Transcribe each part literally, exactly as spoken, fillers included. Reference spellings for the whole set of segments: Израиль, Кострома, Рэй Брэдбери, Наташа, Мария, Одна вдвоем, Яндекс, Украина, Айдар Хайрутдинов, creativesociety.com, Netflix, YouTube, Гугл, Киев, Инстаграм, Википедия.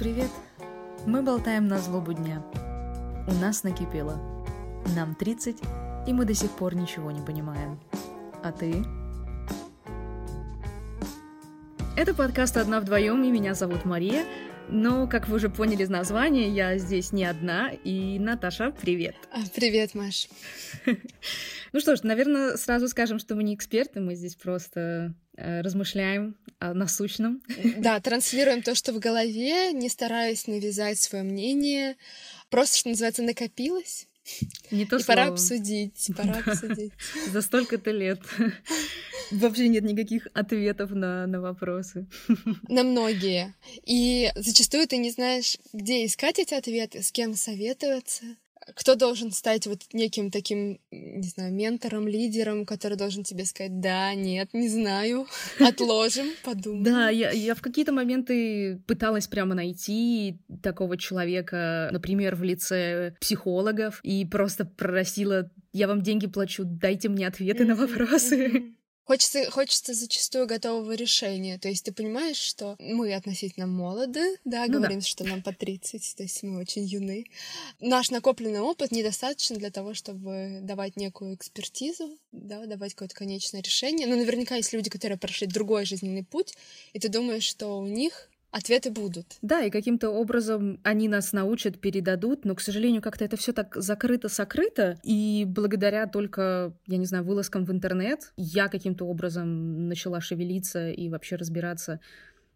Привет! Мы болтаем на злобу дня. У нас накипело. Нам тридцать, и мы до сих пор ничего не понимаем. А ты? Это подкаст «Одна вдвоем», и меня зовут Мария. Но, как вы уже поняли из названия, я здесь не одна, и Наташа, привет! Привет, Маш! Ну что ж, наверное, сразу скажем, что мы не эксперты, мы здесь просто размышляем о насущном. Да, транслируем то, что в голове, не стараясь навязать свое мнение. Просто, что называется, накопилось. Не то и слово. Пора обсудить, пора обсудить. За столько-то лет. Вообще нет никаких ответов на, на вопросы. На многие. И зачастую ты не знаешь, где искать эти ответы, с кем советоваться. Кто должен стать вот неким таким, не знаю, ментором, лидером, который должен тебе сказать: да, нет, не знаю, отложим, подумаем. Да, я, я в какие-то моменты пыталась прямо найти такого человека, например, в лице психологов, и просто просила: я вам деньги плачу, дайте мне ответы на вопросы. Хочется, хочется зачастую готового решения. То есть ты понимаешь, что мы относительно молоды, да, ну говорим, да. что нам по тридцать, то есть мы очень юны. Наш накопленный опыт недостаточен для того, чтобы давать некую экспертизу, да, давать какое-то конечное решение. Но наверняка есть люди, которые прошли другой жизненный путь, и ты думаешь, что у них ответы будут. Да, и каким-то образом они нас научат, передадут, но, к сожалению, как-то это все так закрыто-сокрыто, и благодаря только, я не знаю, вылазкам в интернет я каким-то образом начала шевелиться и вообще разбираться,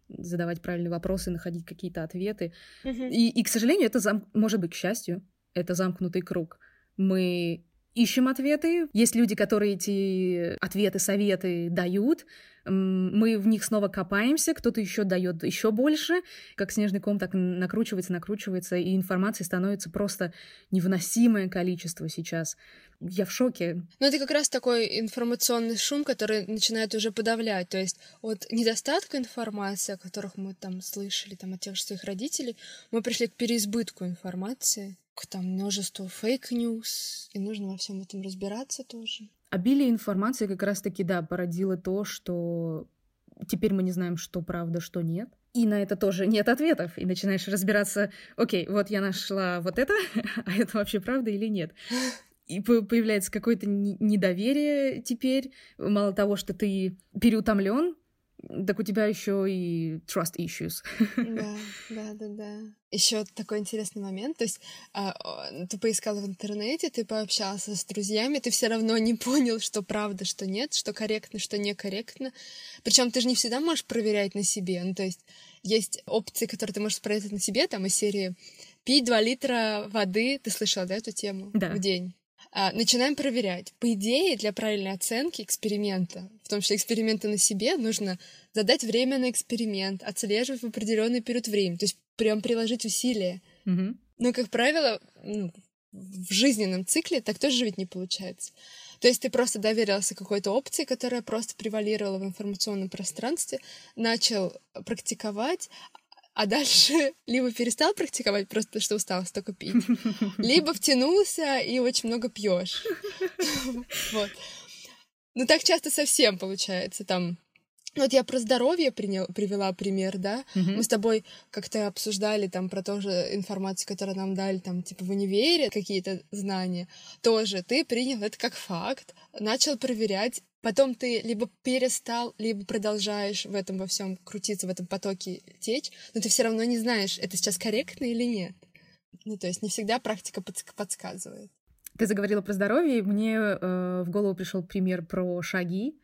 задавать правильные вопросы, находить какие-то ответы. Mm-hmm. И, и, к сожалению, это, зам... может быть, к счастью, это замкнутый круг. Мы ищем ответы, есть люди, которые эти ответы, советы дают, мы в них снова копаемся, кто-то еще дает еще больше, как снежный ком так накручивается, накручивается, и информации становится просто невыносимое количество сейчас. Я в шоке. Ну, это как раз такой информационный шум, который начинает уже подавлять, то есть от недостатка информации, о которых мы там слышали, там, от тех же своих родителей, мы пришли к переизбытку информации, к там множеству фейк-ньюс, и нужно во всем этом разбираться тоже. Обилие информации как раз-таки, да, породило то, что теперь мы не знаем, что правда, что нет. И на это тоже нет ответов. И начинаешь разбираться: окей, вот я нашла вот это, а это вообще правда или нет? И появляется какое-то недоверие теперь. Мало того, что ты переутомлен, так у тебя еще и trust issues. Да, да, да, да. Еще такой интересный момент. То есть ты поискал в интернете, ты пообщался с друзьями, ты все равно не понял, что правда, что нет, что корректно, что некорректно. Причем ты же не всегда можешь проверять на себе. Ну, то есть есть опции, которые ты можешь проверять на себе, там из серии пить два литра воды. Ты слышала, да, эту тему? Да. В день. Начинаем проверять. По идее, для правильной оценки эксперимента, в том числе эксперимента на себе, нужно задать время на эксперимент, отслеживать в определенный период времени, то есть прям приложить усилия. Mm-hmm. Но, как правило, ну, в жизненном цикле так тоже жить не получается. То есть ты просто доверился какой-то опции, которая просто превалировала в информационном пространстве, начал практиковать, а дальше либо перестал практиковать, просто потому что устал столько пить, либо втянулся и очень много пьешь. Вот. Ну, так часто совсем получается. Там. Вот я про здоровье принял, привела пример, да? Mm-hmm. Мы с тобой как-то обсуждали там про ту же информацию, которую нам дали, там, типа, в универе какие-то знания. Тоже ты принял это как факт, начал проверять. Потом ты либо перестал, либо продолжаешь в этом во всем крутиться, в этом потоке течь, но ты все равно не знаешь, это сейчас корректно или нет. Ну, то есть не всегда практика подсказывает. Ты заговорила про здоровье, и мне э, в голову пришел пример про шаги,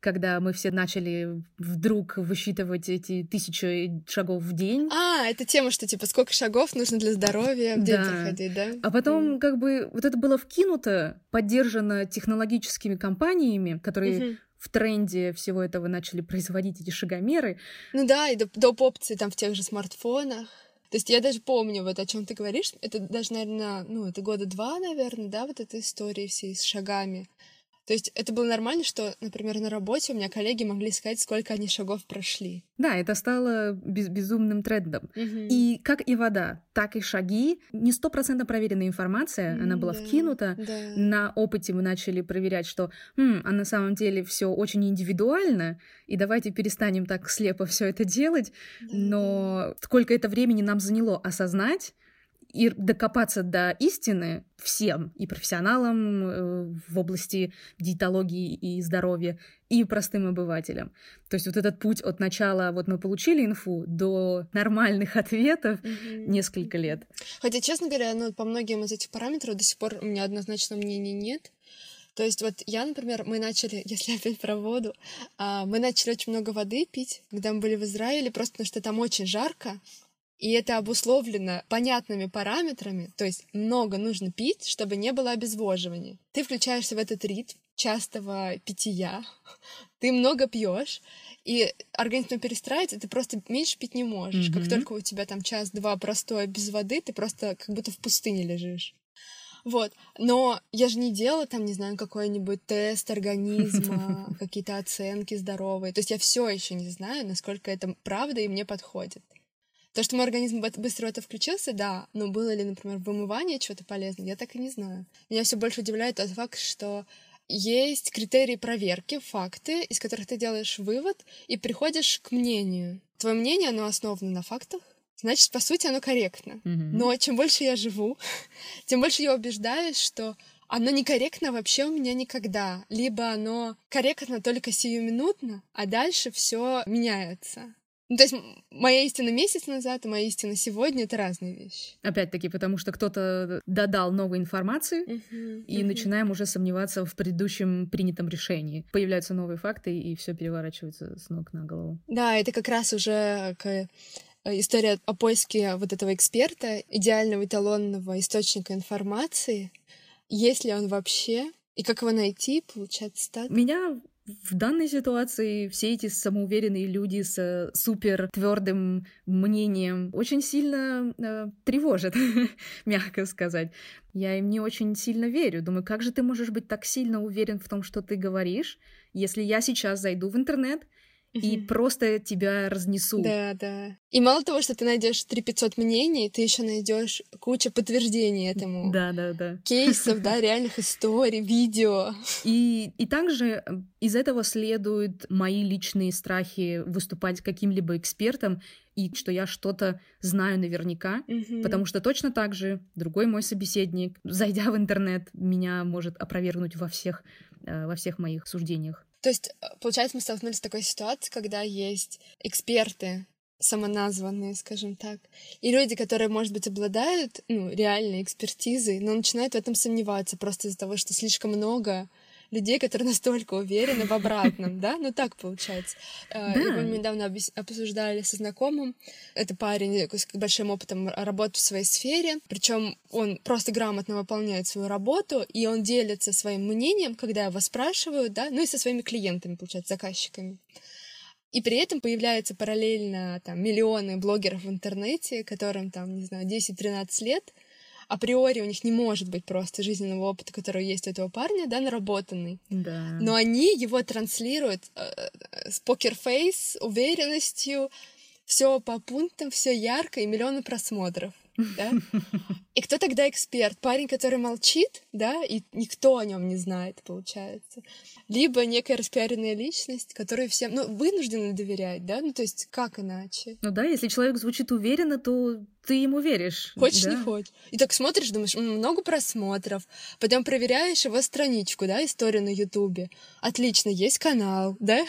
когда мы все начали вдруг высчитывать эти тысячи шагов в день. А, это тема, что, типа, сколько шагов нужно для здоровья в день проходить, да? А потом, mm. как бы, вот это было вкинуто, поддержано технологическими компаниями, которые mm-hmm. в тренде всего этого начали производить эти шагомеры. Ну да, и доп. Опции там в тех же смартфонах. То есть я даже помню, вот о чем ты говоришь, это даже, наверное, ну, это года два, наверное, да, вот этой истории всей с шагами. То есть это было нормально, что, например, на работе у меня коллеги могли сказать, сколько они шагов прошли. Да, это стало без- безумным трендом. Угу. И как и вода, так и шаги. Не стопроцентно проверенная информация, mm, она была да, вкинута. Да. На опыте мы начали проверять, что «М, а на самом деле все очень индивидуально, и давайте перестанем так слепо все это делать». Да. Но сколько это времени нам заняло осознать, и докопаться до истины всем, и профессионалам в области диетологии и здоровья, и простым обывателям. То есть вот этот путь от начала, вот мы получили инфу, до нормальных ответов mm-hmm. несколько лет. Хотя, честно говоря, ну, по многим из этих параметров до сих пор у меня однозначного мнения нет. То есть вот я, например, мы начали, если опять про воду, мы начали очень много воды пить, когда мы были в Израиле, просто потому что там очень жарко, и это обусловлено понятными параметрами, то есть много нужно пить, чтобы не было обезвоживания. Ты включаешься в этот ритм частого питья, ты много пьешь, и организм перестраивается, ты просто меньше пить не можешь. Mm-hmm. Как только у тебя там час-два простое без воды, ты просто как будто в пустыне лежишь. Вот, но я же не делала там, не знаю, какой-нибудь тест организма, какие-то оценки здоровые. То есть я все еще не знаю, насколько это правда и мне подходит. То, что мой организм быстро в это включился, да, но было ли, например, вымывание чего-то полезного, я так и не знаю. Меня все больше удивляет тот факт, что есть критерии проверки, факты, из которых ты делаешь вывод и приходишь к мнению. Твое мнение, оно основано на фактах, значит, по сути, оно корректно. Mm-hmm. Но чем больше я живу, тем больше я убеждаюсь, что оно некорректно вообще у меня никогда. Либо оно корректно только сиюминутно, а дальше все меняется. Ну, то есть моя истина месяц назад и моя истина сегодня — это разные вещи. Опять-таки, потому что кто-то додал новой информации, uh-huh, и uh-huh. начинаем уже сомневаться в предыдущем принятом решении. Появляются новые факты, и все переворачивается с ног на голову. Да, это как раз уже история о поиске вот этого эксперта, идеального эталонного источника информации. Есть ли он вообще, и как его найти, получается так? Меня... В данной ситуации все эти самоуверенные люди с супер твердым мнением очень сильно э, тревожат, мягко сказать. Я им не очень сильно верю. Думаю, как же ты можешь быть так сильно уверен в том, что ты говоришь, если я сейчас зайду в интернет и mm-hmm. просто тебя разнесу. Да, да. И мало того, что ты найдешь три тысячи пятьсот мнений, ты еще найдешь кучу подтверждений этому. Да, да, да. Кейсов, да, реальных историй, видео. И, и также из этого следуют мои личные страхи выступать каким-либо экспертом, и что я что-то знаю наверняка, mm-hmm. потому что точно так же другой мой собеседник, зайдя в интернет, меня может опровергнуть во всех, во всех моих суждениях. То есть, получается, мы столкнулись с такой ситуацией, когда есть эксперты, самоназванные, скажем так, и люди, которые, может быть, обладают, ну, реальной экспертизой, но начинают в этом сомневаться просто из-за того, что слишком много людей, которые настолько уверены в обратном, да? Ну, так получается. Да. И мы недавно обсуждали со знакомым. Это парень с большим опытом работы в своей сфере. Причем он просто грамотно выполняет свою работу, и он делится своим мнением, когда его спрашивают, да? Ну, и со своими клиентами, получается, заказчиками. И при этом появляются параллельно там миллионы блогеров в интернете, которым, там, не знаю, десять-тринадцать лет, априори у них не может быть просто жизненного опыта, который есть у этого парня, да, наработанный. Да. Но они его транслируют э, с покерфейс, уверенностью, все по пунктам, все ярко и миллионы просмотров. Да? И кто тогда эксперт? Парень, который молчит, да, и никто о нем не знает, получается. Либо некая распиаренная личность, которую всем, ну, вынуждены доверять, да, ну, то есть как иначе? Ну да, если человек звучит уверенно, то ты ему веришь. Хочешь, да? Не хочешь. И так смотришь, думаешь, много просмотров, потом проверяешь его страничку, да, историю на Ютубе. Отлично, есть канал, да?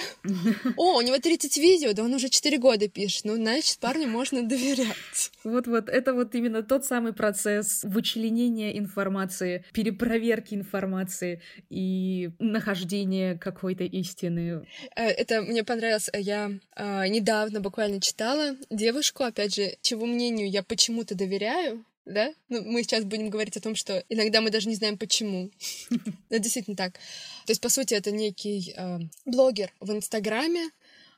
О, у него тридцать видео, да он уже четыре года пишет, ну, значит, парню можно доверять. Вот-вот, это вот именно тот самый процесс вычленения информации, перепроверки информации и нахождения какой-то истины. Это мне понравилось. Я э, недавно буквально читала девушку, опять же, чьему мнению я почему-то доверяю, да? Ну, мы сейчас будем говорить о том, что иногда мы даже не знаем, почему. Это действительно так. То есть, по сути, это некий блогер в Инстаграме,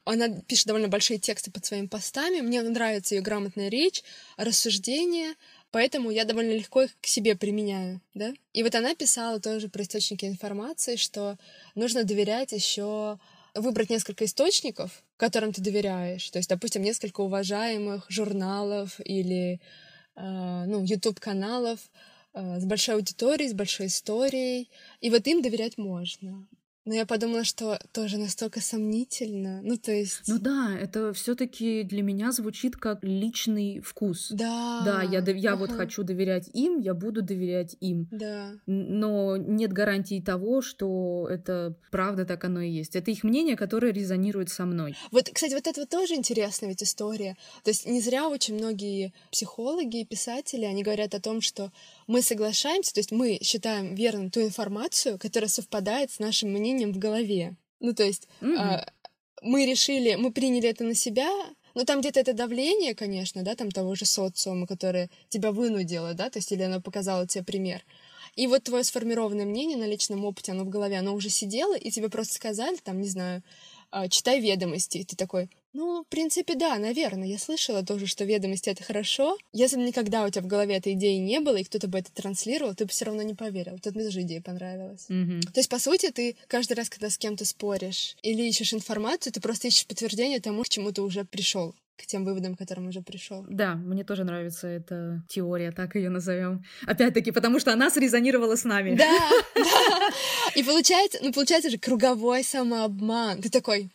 Она пишет довольно большие тексты под своими постами. Мне нравится ее грамотная речь, рассуждения, поэтому я довольно легко их к себе применяю, да? И вот она писала тоже про источники информации, что нужно доверять еще, выбрать несколько источников, которым ты доверяешь. То есть, допустим, несколько уважаемых журналов или э, ну, YouTube-каналов э, с большой аудиторией, с большой историей. И вот им доверять можно. Но я подумала, что тоже настолько сомнительно. Ну, то есть... Ну да, это все-таки для меня звучит как личный вкус. Да. Да, я, я ага. вот хочу доверять им, я буду доверять им. Да. Но нет гарантии того, что это правда так оно и есть. Это их мнение, которое резонирует со мной. Вот, кстати, вот это вот тоже интересная ведь история. То есть не зря очень многие психологи и писатели, они говорят о том, что мы соглашаемся, то есть мы считаем верной ту информацию, которая совпадает с нашим мнением в голове. Ну, то есть mm-hmm. э, мы решили, мы приняли это на себя, но там где-то это давление, конечно, да, там того же социума, которое тебя вынудило, да, то есть или оно показало тебе пример. И вот твое сформированное мнение на личном опыте, оно в голове, оно уже сидело, и тебе просто сказали, там, не знаю, э, читай «Ведомости», и ты такой, ну, в принципе, да, наверное, я слышала тоже, что «Ведомости» — это хорошо. Если бы никогда у тебя в голове этой идеи не было, и кто-то бы это транслировал, ты бы все равно не поверил. Тут мне тоже идея понравилась. Mm-hmm. То есть, по сути, ты каждый раз, когда с кем-то споришь или ищешь информацию, ты просто ищешь подтверждение тому, к чему ты уже пришел, к тем выводам, к которым уже пришел. Да, мне тоже нравится эта теория, так ее назовем. Опять-таки, потому что она срезонировала с нами. Да, да. И получается, ну, получается же круговой самообман. Ты такой...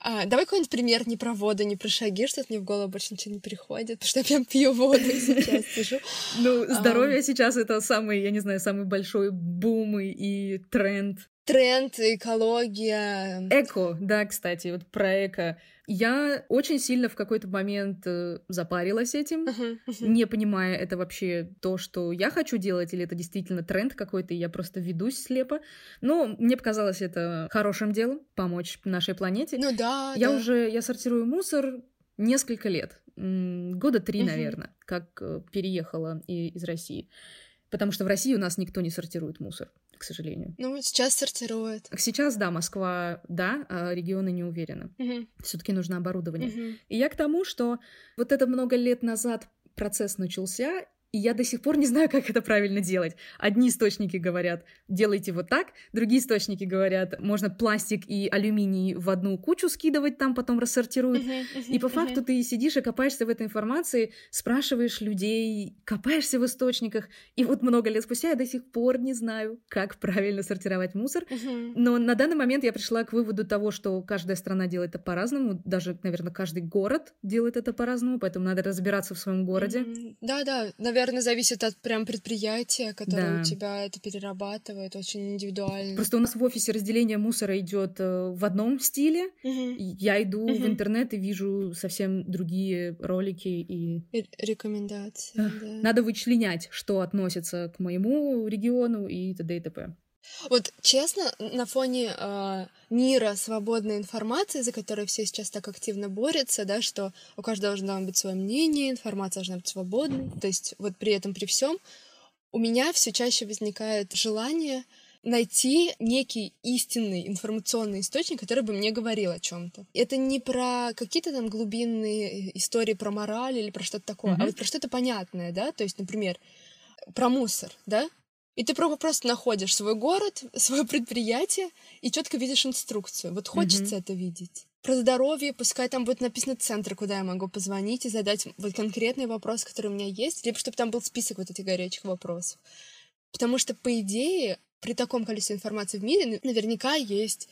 А, давай какой-нибудь пример не про воду, не про шаги, что-то мне в голову больше ничего не приходит, потому что я прям пью воду сейчас, сижу. Ну, здоровье сейчас — это самый, я не знаю, самый большой бум и тренд. Тренд, экология. Эко, да, кстати, вот про эко. Я очень сильно в какой-то момент запарилась этим, uh-huh, uh-huh. не понимая, это вообще то, что я хочу делать, или это действительно тренд какой-то, и я просто ведусь слепо. Но мне показалось это хорошим делом, помочь нашей планете. Ну да, Я да. уже, я сортирую мусор несколько лет, года три, uh-huh. наверное, как переехала из России. Потому что в России у нас никто не сортирует мусор, к сожалению. Ну, сейчас сортируют. Сейчас, да, Москва, да, а регионы не уверены. Угу. Все-таки нужно оборудование. Угу. И я к тому, что вот это много лет назад процесс начался, и я до сих пор не знаю, как это правильно делать. Одни источники говорят, делайте вот так, другие источники говорят, можно пластик и алюминий в одну кучу скидывать, там потом рассортируют. Uh-huh, uh-huh, и по факту uh-huh. ты сидишь и копаешься в этой информации, спрашиваешь людей, копаешься в источниках. И вот много лет спустя я до сих пор не знаю, как правильно сортировать мусор. Uh-huh. Но на данный момент я пришла к выводу того, что каждая страна делает это по-разному, даже, наверное, каждый город делает это по-разному, поэтому надо разбираться в своем городе. Uh-huh. Да-да, наверное. Наверное, зависит от прям предприятия, которое да. у тебя это перерабатывает, очень индивидуально. Просто у нас в офисе разделение мусора идет в одном стиле. Угу. Я иду угу. в интернет и вижу совсем другие ролики и... Рекомендации, да. Надо вычленять, что относится к моему региону и т.д. и т.п. Вот честно, на фоне э, мира свободной информации, за которой все сейчас так активно борются, да, что у каждого должно быть свое мнение, информация должна быть свободной, то есть вот при этом, при всем, у меня все чаще возникает желание найти некий истинный информационный источник, который бы мне говорил о чем-то. Это не про какие-то там глубинные истории про мораль или про что-то такое, mm-hmm. а вот про что-то понятное, да, то есть, например, про мусор, да. И ты просто находишь свой город, свое предприятие и четко видишь инструкцию. Вот хочется mm-hmm. это видеть. Про здоровье, пускай там будет написано центр, куда я могу позвонить и задать вот конкретный вопрос, который у меня есть, либо чтобы там был список вот этих горячих вопросов. Потому что, по идее, при таком количестве информации в мире наверняка есть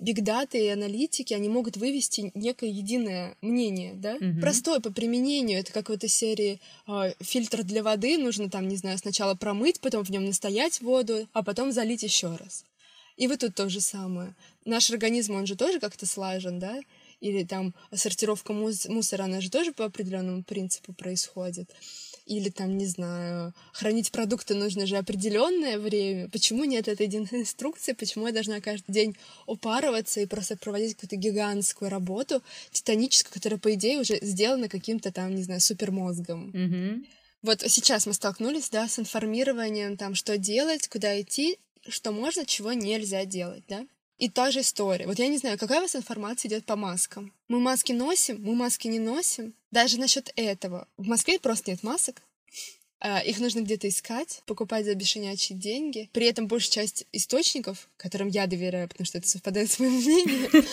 бигдаты и аналитики, они могут вывести некое единое мнение, да? Mm-hmm. Простое по применению, это как в этой серии э, фильтр для воды, нужно там, не знаю, сначала промыть, потом в нем настоять воду, а потом залить еще раз. И вот тут то же самое. Наш организм, он же тоже как-то слажен, да? Или там сортировка мус- мусора, она же тоже по определенному принципу происходит. Или там, не знаю, хранить продукты нужно же определенное время. Почему нет этой единой инструкции? Почему я должна каждый день упарываться и просто проводить какую-то гигантскую работу, титаническую, которая, по идее, уже сделана каким-то там, не знаю, супермозгом? Mm-hmm. Вот сейчас мы столкнулись, да, с информированием, там, что делать, куда идти, что можно, чего нельзя делать, да? И та же история. Вот я не знаю, какая у вас информация идет по маскам. Мы маски носим, мы маски не носим. Даже насчет этого. В Москве просто нет масок. Их нужно где-то искать, покупать за бешенячие деньги. При этом большая часть источников, которым я доверяю, потому что это совпадает с моим мнением,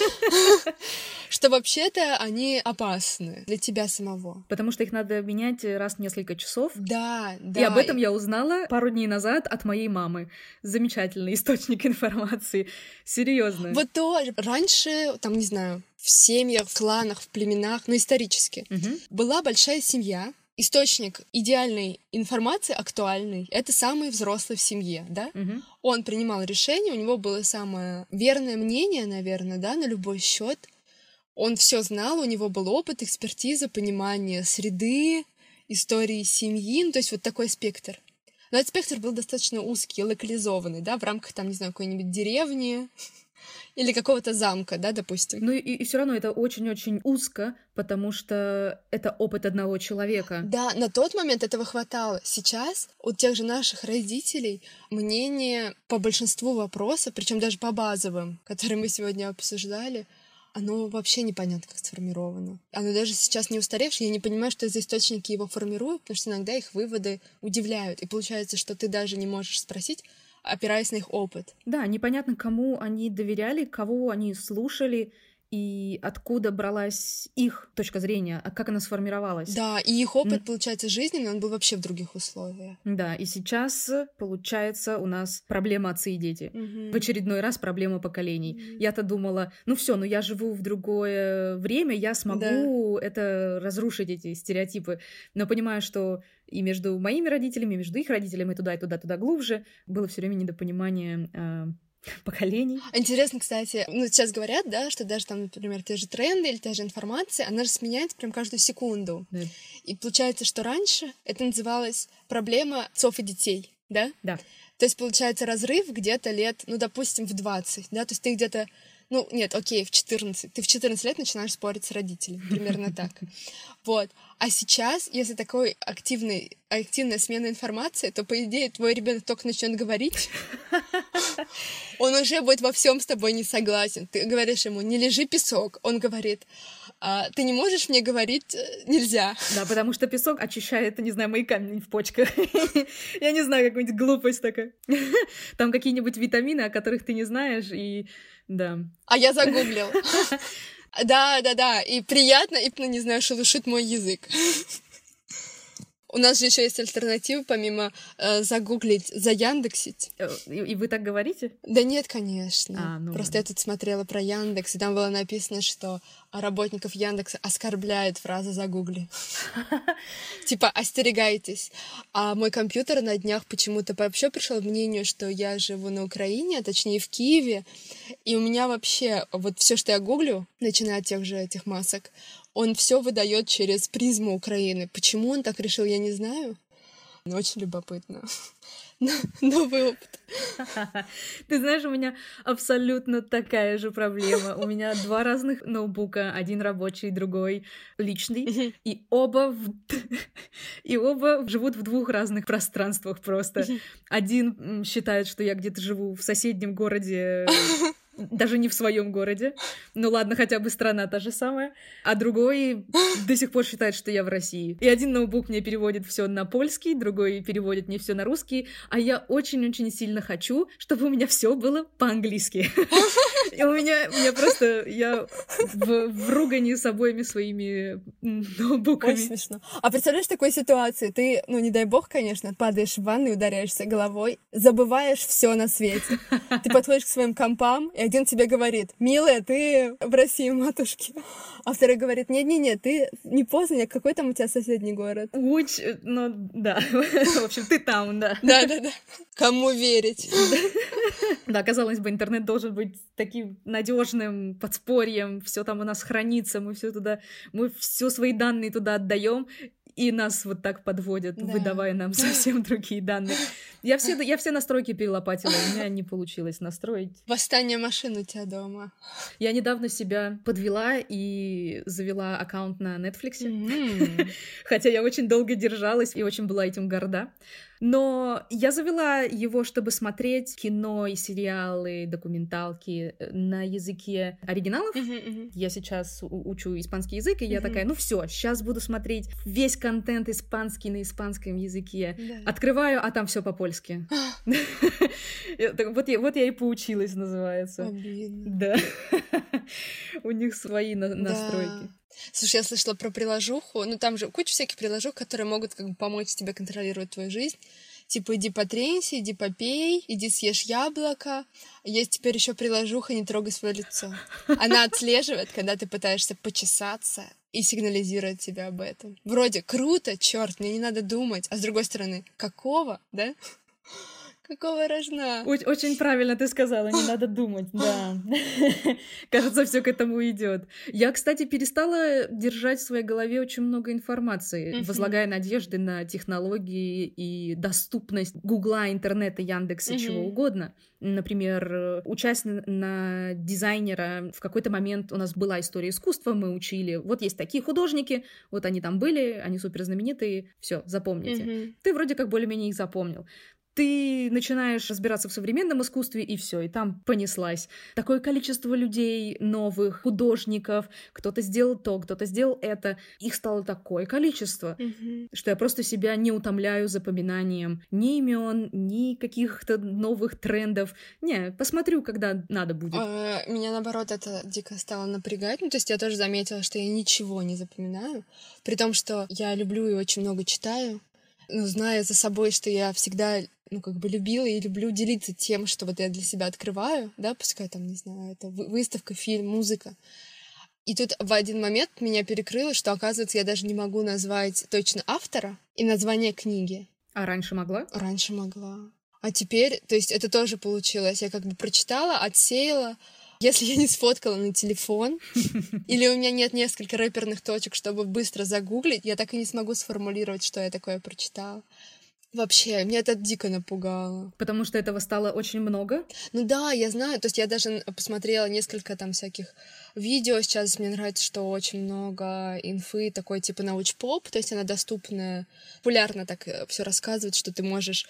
что вообще-то они опасны для тебя самого. Потому что их надо менять раз в несколько часов. Да, да. И об этом я узнала пару дней назад от моей мамы. Замечательный источник информации. Серьезно. Вот тоже. Раньше, там, не знаю, в семьях, в кланах, в племенах, ну, исторически, была большая семья. Источник идеальной информации, актуальной, это самый взрослый в семье, да? Угу. Он принимал решение, у него было самое верное мнение, наверное, да, на любой счет. Он все знал, у него был опыт, экспертиза, понимание среды, истории семьи, ну, то есть вот такой спектр. Но этот спектр был достаточно узкий, локализованный, да, в рамках, там, не знаю, какой-нибудь деревни или какого-то замка, да, допустим. Ну и, и все равно это очень-очень узко, потому что это опыт одного человека. Да, на тот момент этого хватало. Сейчас у тех же наших родителей мнение по большинству вопросов, причем даже по базовым, которые мы сегодня обсуждали, оно вообще непонятно, как сформировано. Оно даже сейчас не устаревшее. Я не понимаю, что за источники его формируют, потому что иногда их выводы удивляют. И получается, что ты даже не можешь спросить, опираясь на их опыт. Да, непонятно, кому они доверяли, кого они слушали и откуда бралась их точка зрения, как она сформировалась. Да, и их опыт, mm. получается, жизненный, он был вообще в других условиях. Да, и сейчас, получается, у нас проблема отцы и дети. Mm-hmm. В очередной раз проблема поколений. Mm-hmm. Я-то думала, ну все, ну я живу в другое время, я смогу да. это разрушить, эти стереотипы. Но понимаю, что и между моими родителями, и между их родителями, и туда, и туда, туда глубже, было все время недопонимание э, поколений. Интересно, кстати, ну сейчас говорят, да, что даже там, например, те же тренды или та же информация, она же сменяется прям каждую секунду. Да. И получается, что раньше это называлось проблема отцов и детей, да? Да. То есть получается разрыв где-то лет, ну, допустим, в двадцать, да, то есть ты где-то Ну, нет, окей, в четырнадцать. Ты в четырнадцать лет начинаешь спорить с родителями, примерно так. Вот. А сейчас, если такой активный, активная смена информации, то, по идее, твой ребенок только начнет говорить, он уже будет во всем с тобой не согласен. Ты говоришь ему, не лежи песок. Он говорит, ты не можешь мне говорить, нельзя. Да, потому что песок очищает, не знаю, мои камни в почках. Я не знаю, какую-нибудь глупость такая. Там какие-нибудь витамины, о которых ты не знаешь, и... Да. А я загуглил. Да, да, да. И приятно, и, не знаю, шелушит мой язык. У нас же еще есть альтернатива, помимо э, загуглить, заяндексить. И, и вы так говорите? Да нет, конечно. А, ну Просто ладно. Я тут смотрела про Яндекс, и там было написано, что работников Яндекса оскорбляет фраза «загугли». Типа «остерегайтесь». А мой компьютер на днях почему-то вообще пришел к мнению, что я живу на Украине, а точнее в Киеве, и у меня вообще вот все, что я гуглю, начиная от тех же этих масок, он все выдает через призму Украины. Почему он так решил, я не знаю. Но очень любопытно. Новый опыт. Ты знаешь, у меня абсолютно такая же проблема. У меня два разных ноутбука. Один рабочий, другой личный. И оба, в... и оба живут в двух разных пространствах просто. Один считает, что я где-то живу в соседнем городе, даже не в своем городе. Ну ладно, хотя бы страна та же самая. А другой до сих пор считает, что я в России. И один ноутбук мне переводит все на польский, другой переводит мне все на русский. А я очень-очень сильно хочу, чтобы у меня все было по-английски. И у меня, я просто, я в, в ругании с обоими своими ноутбуками. Очень смешно. А представляешь такую ситуацию? Ты, ну не дай бог, конечно, падаешь в ванну и ударяешься головой, забываешь все на свете. Ты подходишь к своим компам, и один тебе говорит, милая, ты в России, матушки. А второй говорит, нет-нет-нет, ты не Познань, какой там у тебя соседний город? Уч, ну да, в общем, ты там, да. Да-да-да, кому верить? Да, казалось бы, интернет должен быть таким надежным подспорьем, все там у нас хранится, мы все туда, мы все свои данные туда отдаем. и нас вот так подводят, да. выдавая нам совсем другие данные. Я все, я все настройки перелопатила, у меня не получилось настроить. Восстание машин у тебя дома. Я недавно себя подвела и завела аккаунт на Netflix, mm-hmm. хотя я очень долго держалась и очень была этим горда. Но я завела его, чтобы смотреть кино и сериалы, документалки на языке оригиналов. Uh-huh, uh-huh. Я сейчас у- учу испанский язык, и uh-huh. я такая, ну все, сейчас буду смотреть весь контент испанский на испанском языке. Yeah. Открываю, а там все по-польски. Вот я и поучилась, называется. Да. У них свои настройки. Слушай, я слышала про приложуху, ну там же куча всяких приложух, которые могут как бы помочь тебе контролировать твою жизнь. Типа иди потренься, иди попей, иди съешь яблоко. Есть теперь еще приложуха «Не трогай свое лицо». Она отслеживает, когда ты пытаешься почесаться и сигнализирует тебе об этом. Вроде круто, черт, мне не надо думать. А с другой стороны, какого, да? Какого рожна? Очень правильно ты сказала, не надо думать, да. Кажется, все к этому идет. Я, кстати, перестала держать в своей голове очень много информации, возлагая надежды на технологии и доступность Гугла, интернета, Яндекса, чего угодно. Например, учась на дизайнера, в какой-то момент у нас была история искусства, мы учили, вот есть такие художники, вот они там были, они суперзнаменитые, все, запомните. Ты вроде как более-менее их запомнил. Ты начинаешь разбираться в современном искусстве, и все, и там понеслась. Такое количество людей, новых художников, кто-то сделал то, кто-то сделал это. Их стало такое количество, mm-hmm. что я просто себя не утомляю запоминанием ни имен, ни каких-то новых трендов. Не, посмотрю, когда надо будет. Меня, наоборот, это дико стало напрягать. Ну, то есть я тоже заметила, что я ничего не запоминаю, при том, что я люблю и очень много читаю. Ну, зная за собой, что я всегда, ну, как бы любила и люблю делиться тем, что вот я для себя открываю, да, пускай там, не знаю, это выставка, фильм, музыка. И тут в один момент меня перекрыло, что, оказывается, я даже не могу назвать точно автора и название книги. А раньше могла? Раньше могла. А теперь, то есть это тоже получилось. Я как бы прочитала, отсеяла. Если я не сфоткала на телефон, или у меня нет несколько рэперных точек, чтобы быстро загуглить, я так и не смогу сформулировать, что я такое прочитала. Вообще, меня это дико напугало. Потому что этого стало очень много? Ну да, я знаю. То есть я даже посмотрела несколько там всяких видео. Сейчас мне нравится, что очень много инфы такой типа научпоп. То есть она доступна, популярно так все рассказывает, что ты можешь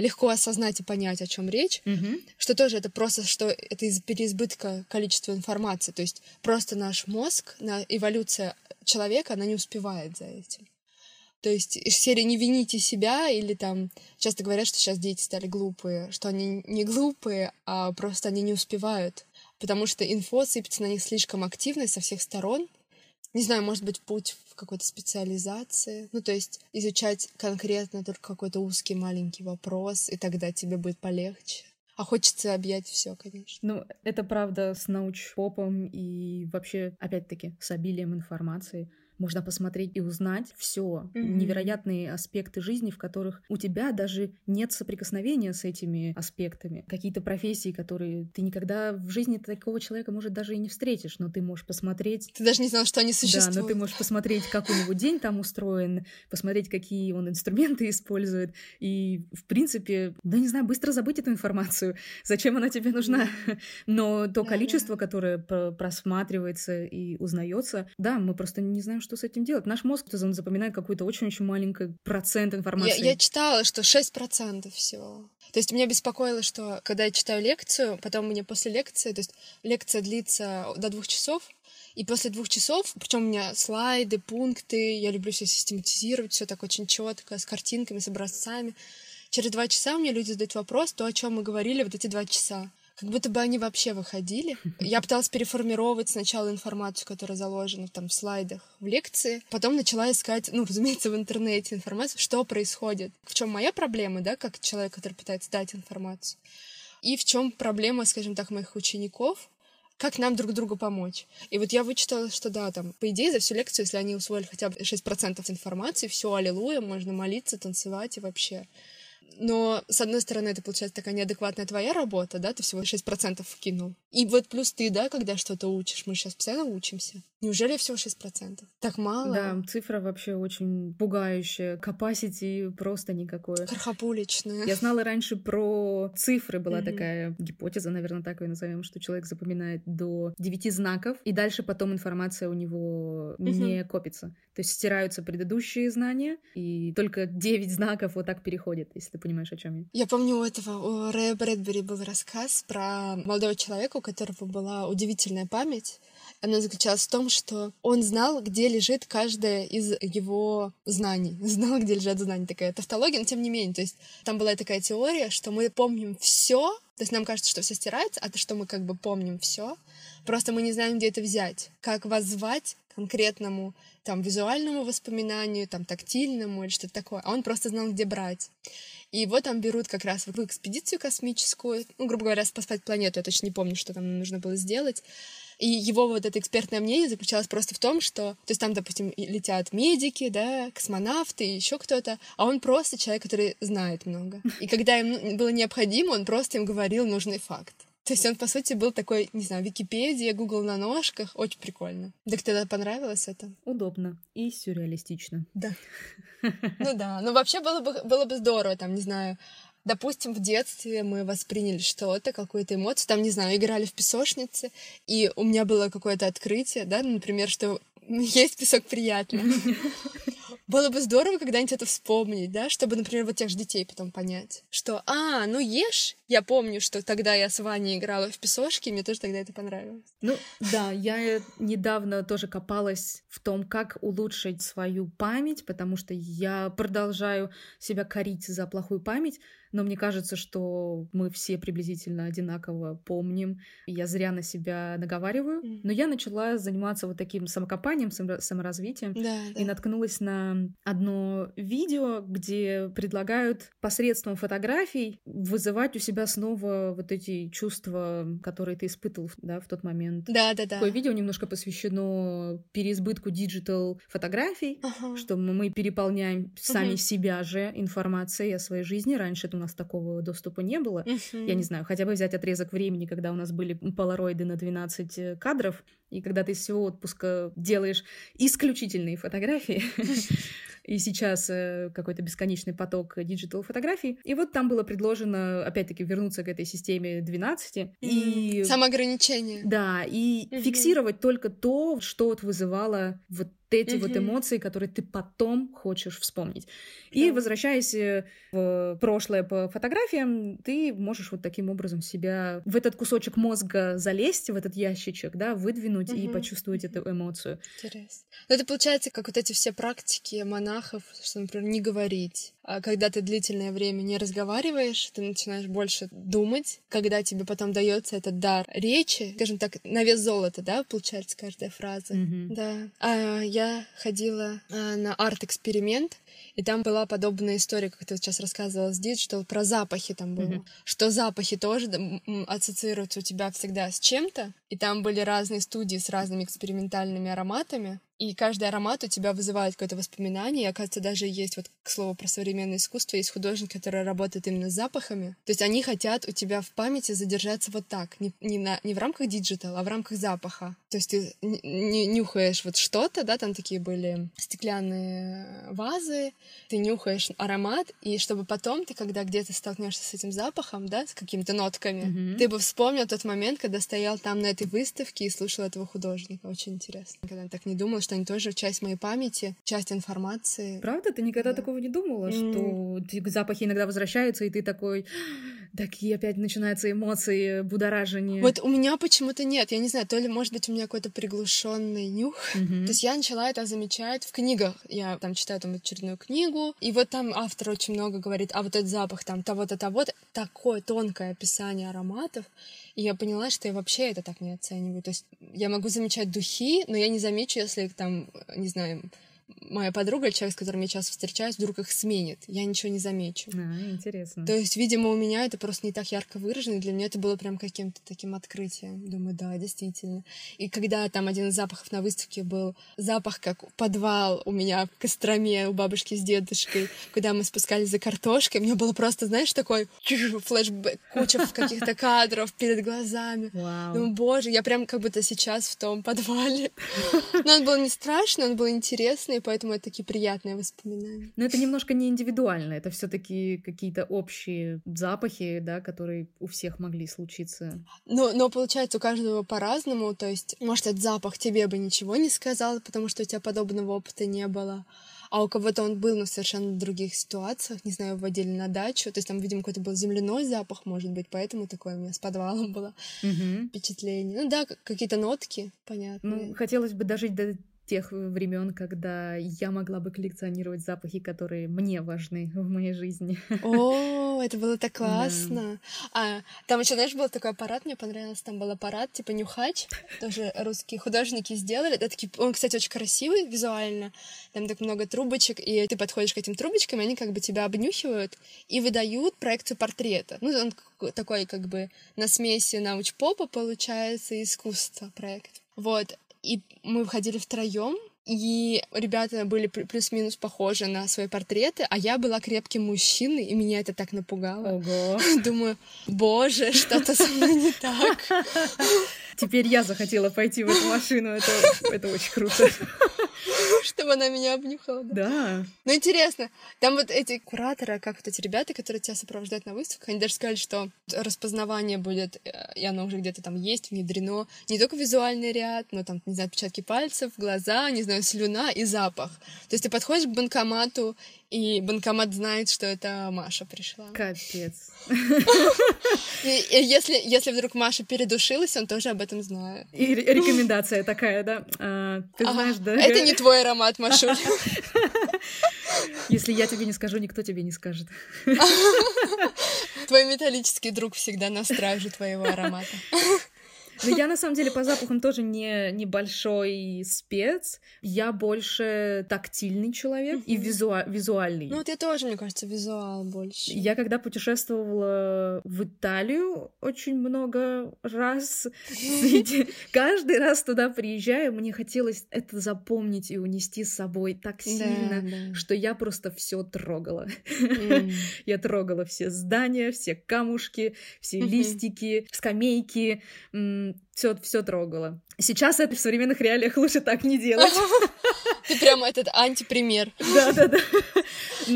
легко осознать и понять, о чем речь, mm-hmm. что тоже это просто, что это из переизбытка количества информации, то есть просто наш мозг, эволюция человека, она не успевает за этим. То есть из серии «не вините себя» или там часто говорят, что сейчас дети стали глупые, что они не глупые, а просто они не успевают, потому что инфо сыпется на них слишком активно со всех сторон. Не знаю, может быть, путь в какой-то специализации. Ну, то есть изучать конкретно только какой-то узкий маленький вопрос, и тогда тебе будет полегче. А хочется объять все, конечно. Ну, это правда с научпопом и вообще, опять-таки, с обилием информации. Можно посмотреть и узнать все mm-hmm. невероятные аспекты жизни, в которых у тебя даже нет соприкосновения с этими аспектами. Какие-то профессии, которые ты никогда в жизни такого человека, может, даже и не встретишь, но ты можешь посмотреть... Ты даже не знал, что они существуют. Да, но ты можешь посмотреть, как у него день там устроен, посмотреть, какие он инструменты использует, и, в принципе, да не знаю, быстро забыть эту информацию. Зачем она тебе нужна? Mm-hmm. Но то да, количество, да. которое просматривается и узнается, да, мы просто не знаем, что что с этим делать. Наш мозг запоминает какой-то очень-очень маленький процент информации. Я, я читала, что шесть процентов всего. То есть меня беспокоило, что когда я читаю лекцию, потом мне после лекции, то есть лекция длится до двух часов, и после двух часов, причем у меня слайды, пункты, я люблю все систематизировать, все так очень четко, с картинками, с образцами. Через два часа мне люди задают вопрос, то, о чем мы говорили вот эти два часа. Как будто бы они вообще выходили. Я пыталась переформировать сначала информацию, которая заложена там в слайдах, в лекции. Потом начала искать, ну, разумеется, в интернете информацию, что происходит. В чем моя проблема, да, как человек, который пытается дать информацию. И в чем проблема, скажем так, моих учеников, как нам друг другу помочь. И вот я вычитала, что да, там, по идее, за всю лекцию, если они усвоили хотя бы шесть процентов информации, все, аллилуйя, можно молиться, танцевать и вообще... Но, с одной стороны, это, получается, такая неадекватная твоя работа, да, ты всего шесть процентов вкинул. И вот плюс ты, да, когда что-то учишь, мы сейчас постоянно учимся. Неужели всего шесть процентов? Так мало? Да, цифра вообще очень пугающая, capacity просто никакое. Кархапуличная. Я знала раньше про цифры, была mm-hmm. такая гипотеза, наверное, так ее назовем, что человек запоминает до девяти знаков, и дальше потом информация у него mm-hmm. не копится. То есть стираются предыдущие знания, и только девять знаков вот так переходит, если ты понимаешь, о чем я. Я помню, у этого, у Рэя Брэдбери был рассказ про молодого человека, у которого была удивительная память. Она заключалась в том, что он знал, где лежит каждое из его знаний. Знал, где лежат знания. Такая тавтология, но тем не менее. То есть там была такая теория, что мы помним все, то есть нам кажется, что все стирается, а то, что мы как бы помним все, просто мы не знаем, где это взять. Как воззвать конкретному там визуальному воспоминанию, там тактильному или что-то такое. А он просто знал, где брать. И его там берут как раз в экспедицию космическую, ну, грубо говоря, спасать планету, я точно не помню, что там нужно было сделать. И его вот это экспертное мнение заключалось просто в том, что... То есть там, допустим, летят медики, да, космонавты, еще кто-то, а он просто человек, который знает много. И когда им было необходимо, он просто им говорил нужный факт. То есть он, по сути, был такой, не знаю, Википедия, Гугл на ножках. Очень прикольно. Так тебе понравилось это? Удобно и сюрреалистично. Да. Ну да, ну вообще было бы, было бы здорово, там, не знаю... Допустим, в детстве мы восприняли что-то, какую-то эмоцию, там, не знаю, играли в песочнице, и у меня было какое-то открытие, да, например, что есть песок приятно. Было бы здорово когда-нибудь это вспомнить, да, чтобы, например, вот тех же детей потом понять, что, а, ну ешь, я помню, что тогда я с Ваней играла в песочки, и мне тоже тогда это понравилось. Ну, да, я недавно тоже копалась в том, как улучшить свою память, потому что я продолжаю себя корить за плохую память, но мне кажется, что мы все приблизительно одинаково помним, и я зря на себя наговариваю, mm-hmm. но я начала заниматься вот таким самокопанием, саморазвитием, да, и да. наткнулась на одно видео, где предлагают посредством фотографий вызывать у себя снова вот эти чувства, которые ты испытывал, да, в тот момент. Да-да-да. Такое видео немножко посвящено переизбытку диджитал-фотографий, ага. что мы переполняем сами угу. себя же информацией о своей жизни. Раньше это у нас такого доступа не было. Угу. Я не знаю, хотя бы взять отрезок времени, когда у нас были полароиды на двенадцать кадров, и когда ты из всего отпуска делаешь исключительные фотографии... И сейчас какой-то бесконечный поток диджитал-фотографий. И вот там было предложено, опять-таки, вернуться к этой системе двенадцати. Mm-hmm. И... Самоограничение. Да, и mm-hmm. фиксировать только то, что вот вызывало вот эти mm-hmm. вот эмоции, которые ты потом хочешь вспомнить. Mm-hmm. И, возвращаясь в прошлое по фотографиям, ты можешь вот таким образом себя в этот кусочек мозга залезть, в этот ящичек, да, выдвинуть mm-hmm. и почувствовать mm-hmm. эту эмоцию. Интересно. Ну, это получается, как вот эти все практики монахов, что, например, не говорить. А когда ты длительное время не разговариваешь, ты начинаешь больше думать. Когда тебе потом дается этот дар речи, скажем так, на вес золота, да, получается каждая фраза. Mm-hmm. Да. А, я ходила а, на арт-эксперимент, и там была подобная история, как ты сейчас рассказывала с диджитал, про запахи там было. Mm-hmm. Что запахи тоже ассоциируются у тебя всегда с чем-то. И там были разные студии с разными экспериментальными ароматами. И каждый аромат у тебя вызывает какое-то воспоминание. И, оказывается, даже есть, вот, к слову, про современное искусство, есть художники, которые работают именно с запахами. То есть они хотят у тебя в памяти задержаться вот так. Не, не, на, не в рамках диджитала, а в рамках запаха. То есть ты н- н- нюхаешь вот что-то, да, там такие были стеклянные вазы, ты нюхаешь аромат, и чтобы потом ты, когда где-то столкнешься с этим запахом, да, с какими-то нотками, mm-hmm. ты бы вспомнил тот момент, когда стоял там на этой выставке и слушал этого художника. Очень интересно. Когда я так не думала, что они тоже часть моей памяти, часть информации. Правда? Ты никогда да. такого не думала, mm-hmm. что запахи иногда возвращаются, и ты такой... Такие опять начинаются эмоции, будоражение. Вот у меня почему-то нет. Я не знаю, то ли, может быть, у меня какой-то приглушенный нюх. Mm-hmm. То есть я начала это замечать в книгах. Я там читаю там очередную книгу, и вот там автор очень много говорит, а вот этот запах там того-то, того-то. Такое тонкое описание ароматов. И я поняла, что я вообще это так не оцениваю. То есть я могу замечать духи, но я не замечу, если там, не знаю... моя подруга, человек, с которым я часто встречаюсь, вдруг их сменит. Я ничего не замечу. А, интересно. То есть, видимо, у меня это просто не так ярко выражено, и для меня это было прям каким-то таким открытием. Думаю, да, действительно. И когда там один из запахов на выставке был запах, как подвал у меня в Костроме, у бабушки с дедушкой, куда мы спускались за картошкой, мне было просто, знаешь, такой флешбэк, куча каких-то кадров перед глазами. Вау. Думаю, боже, я прям как будто сейчас в том подвале. Но он был не страшный, он был интересный, поэтому это такие приятные воспоминания. Но это немножко не индивидуально, это все-таки какие-то общие запахи, да, которые у всех могли случиться. Но, но получается у каждого по-разному, то есть, может, этот запах тебе бы ничего не сказал, потому что у тебя подобного опыта не было. А у кого-то он был, но в совершенно других ситуациях, не знаю, водили на дачу, то есть там, видимо, какой-то был земляной запах, может быть, поэтому такое у меня с подвалом было угу. впечатление. Ну да, какие-то нотки, понятно. Ну, хотелось бы дожить до тех времен, когда я могла бы коллекционировать запахи, которые мне важны в моей жизни. О, это было так классно! Да. А, там еще, знаешь, был такой аппарат, мне понравился, там был аппарат, типа нюхач, тоже русские художники сделали. Это, он, кстати, очень красивый визуально, там так много трубочек, и ты подходишь к этим трубочкам, и они как бы тебя обнюхивают и выдают проекцию портрета. Ну, он такой как бы на смеси научпопа получается и искусство проект. Вот. И мы выходили втроем, и ребята были плюс-минус похожи на свои портреты, а я была крепким мужчиной, и меня это так напугало. Ого. Думаю, боже, что-то со мной не так. Теперь я захотела пойти в эту машину, это, это очень круто. Чтобы она меня обнюхала. Да. да. Ну, интересно, там вот эти кураторы, как вот эти ребята, которые тебя сопровождают на выставках, они даже сказали, что распознавание будет, и оно уже где-то там есть, внедрено, не только визуальный ряд, но там, не знаю, отпечатки пальцев, глаза, не знаю, слюна и запах. То есть ты подходишь к банкомату, и банкомат знает, что это Маша пришла. Капец. Если вдруг Маша передушилась, он тоже об этом знает. И рекомендация такая, да? Ты знаешь, да? Это не твой аромат, Машуль. Если я тебе не скажу, никто тебе не скажет. Твой металлический друг всегда на страже твоего аромата. Но я, на самом деле, по запахам тоже не небольшой спец. Я больше тактильный человек mm-hmm. и визуа- визуальный. Ну, вот я тоже, мне кажется, визуал больше. Я когда путешествовала в Италию очень много раз, каждый раз туда приезжаю, мне хотелось это запомнить и унести с собой так сильно, что я просто все трогала. Я трогала все здания, все камушки, все листики, скамейки, Все, все трогала. Сейчас это в современных реалиях лучше так не делать. Ты прямо этот антипример. Да-да-да.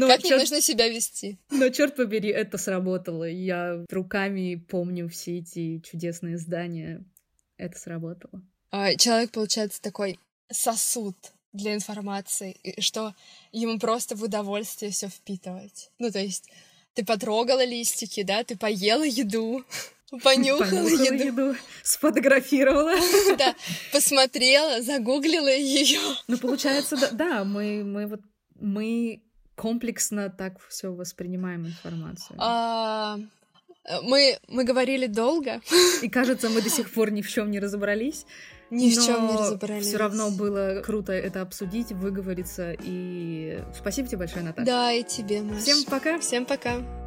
Как не нужно себя вести. Но, черт побери, это сработало. Я руками помню все эти чудесные здания. Это сработало. Человек, получается, такой сосуд для информации, что ему просто в удовольствие все впитывать. Ну, то есть ты потрогала листики, да, ты поела еду. Понюхала, Понюхала еду. еду, сфотографировала. Да, посмотрела, загуглила ее. Ну, получается, да, да мы, мы, вот, мы комплексно так все воспринимаем информацию. А, мы, мы говорили долго. И кажется, мы до сих пор ни в чем не разобрались. Ни в чем не разобрались. Все равно было круто это обсудить, выговориться. И спасибо тебе большое, Наташа. Да, и тебе, Маша. Всем пока. Всем пока.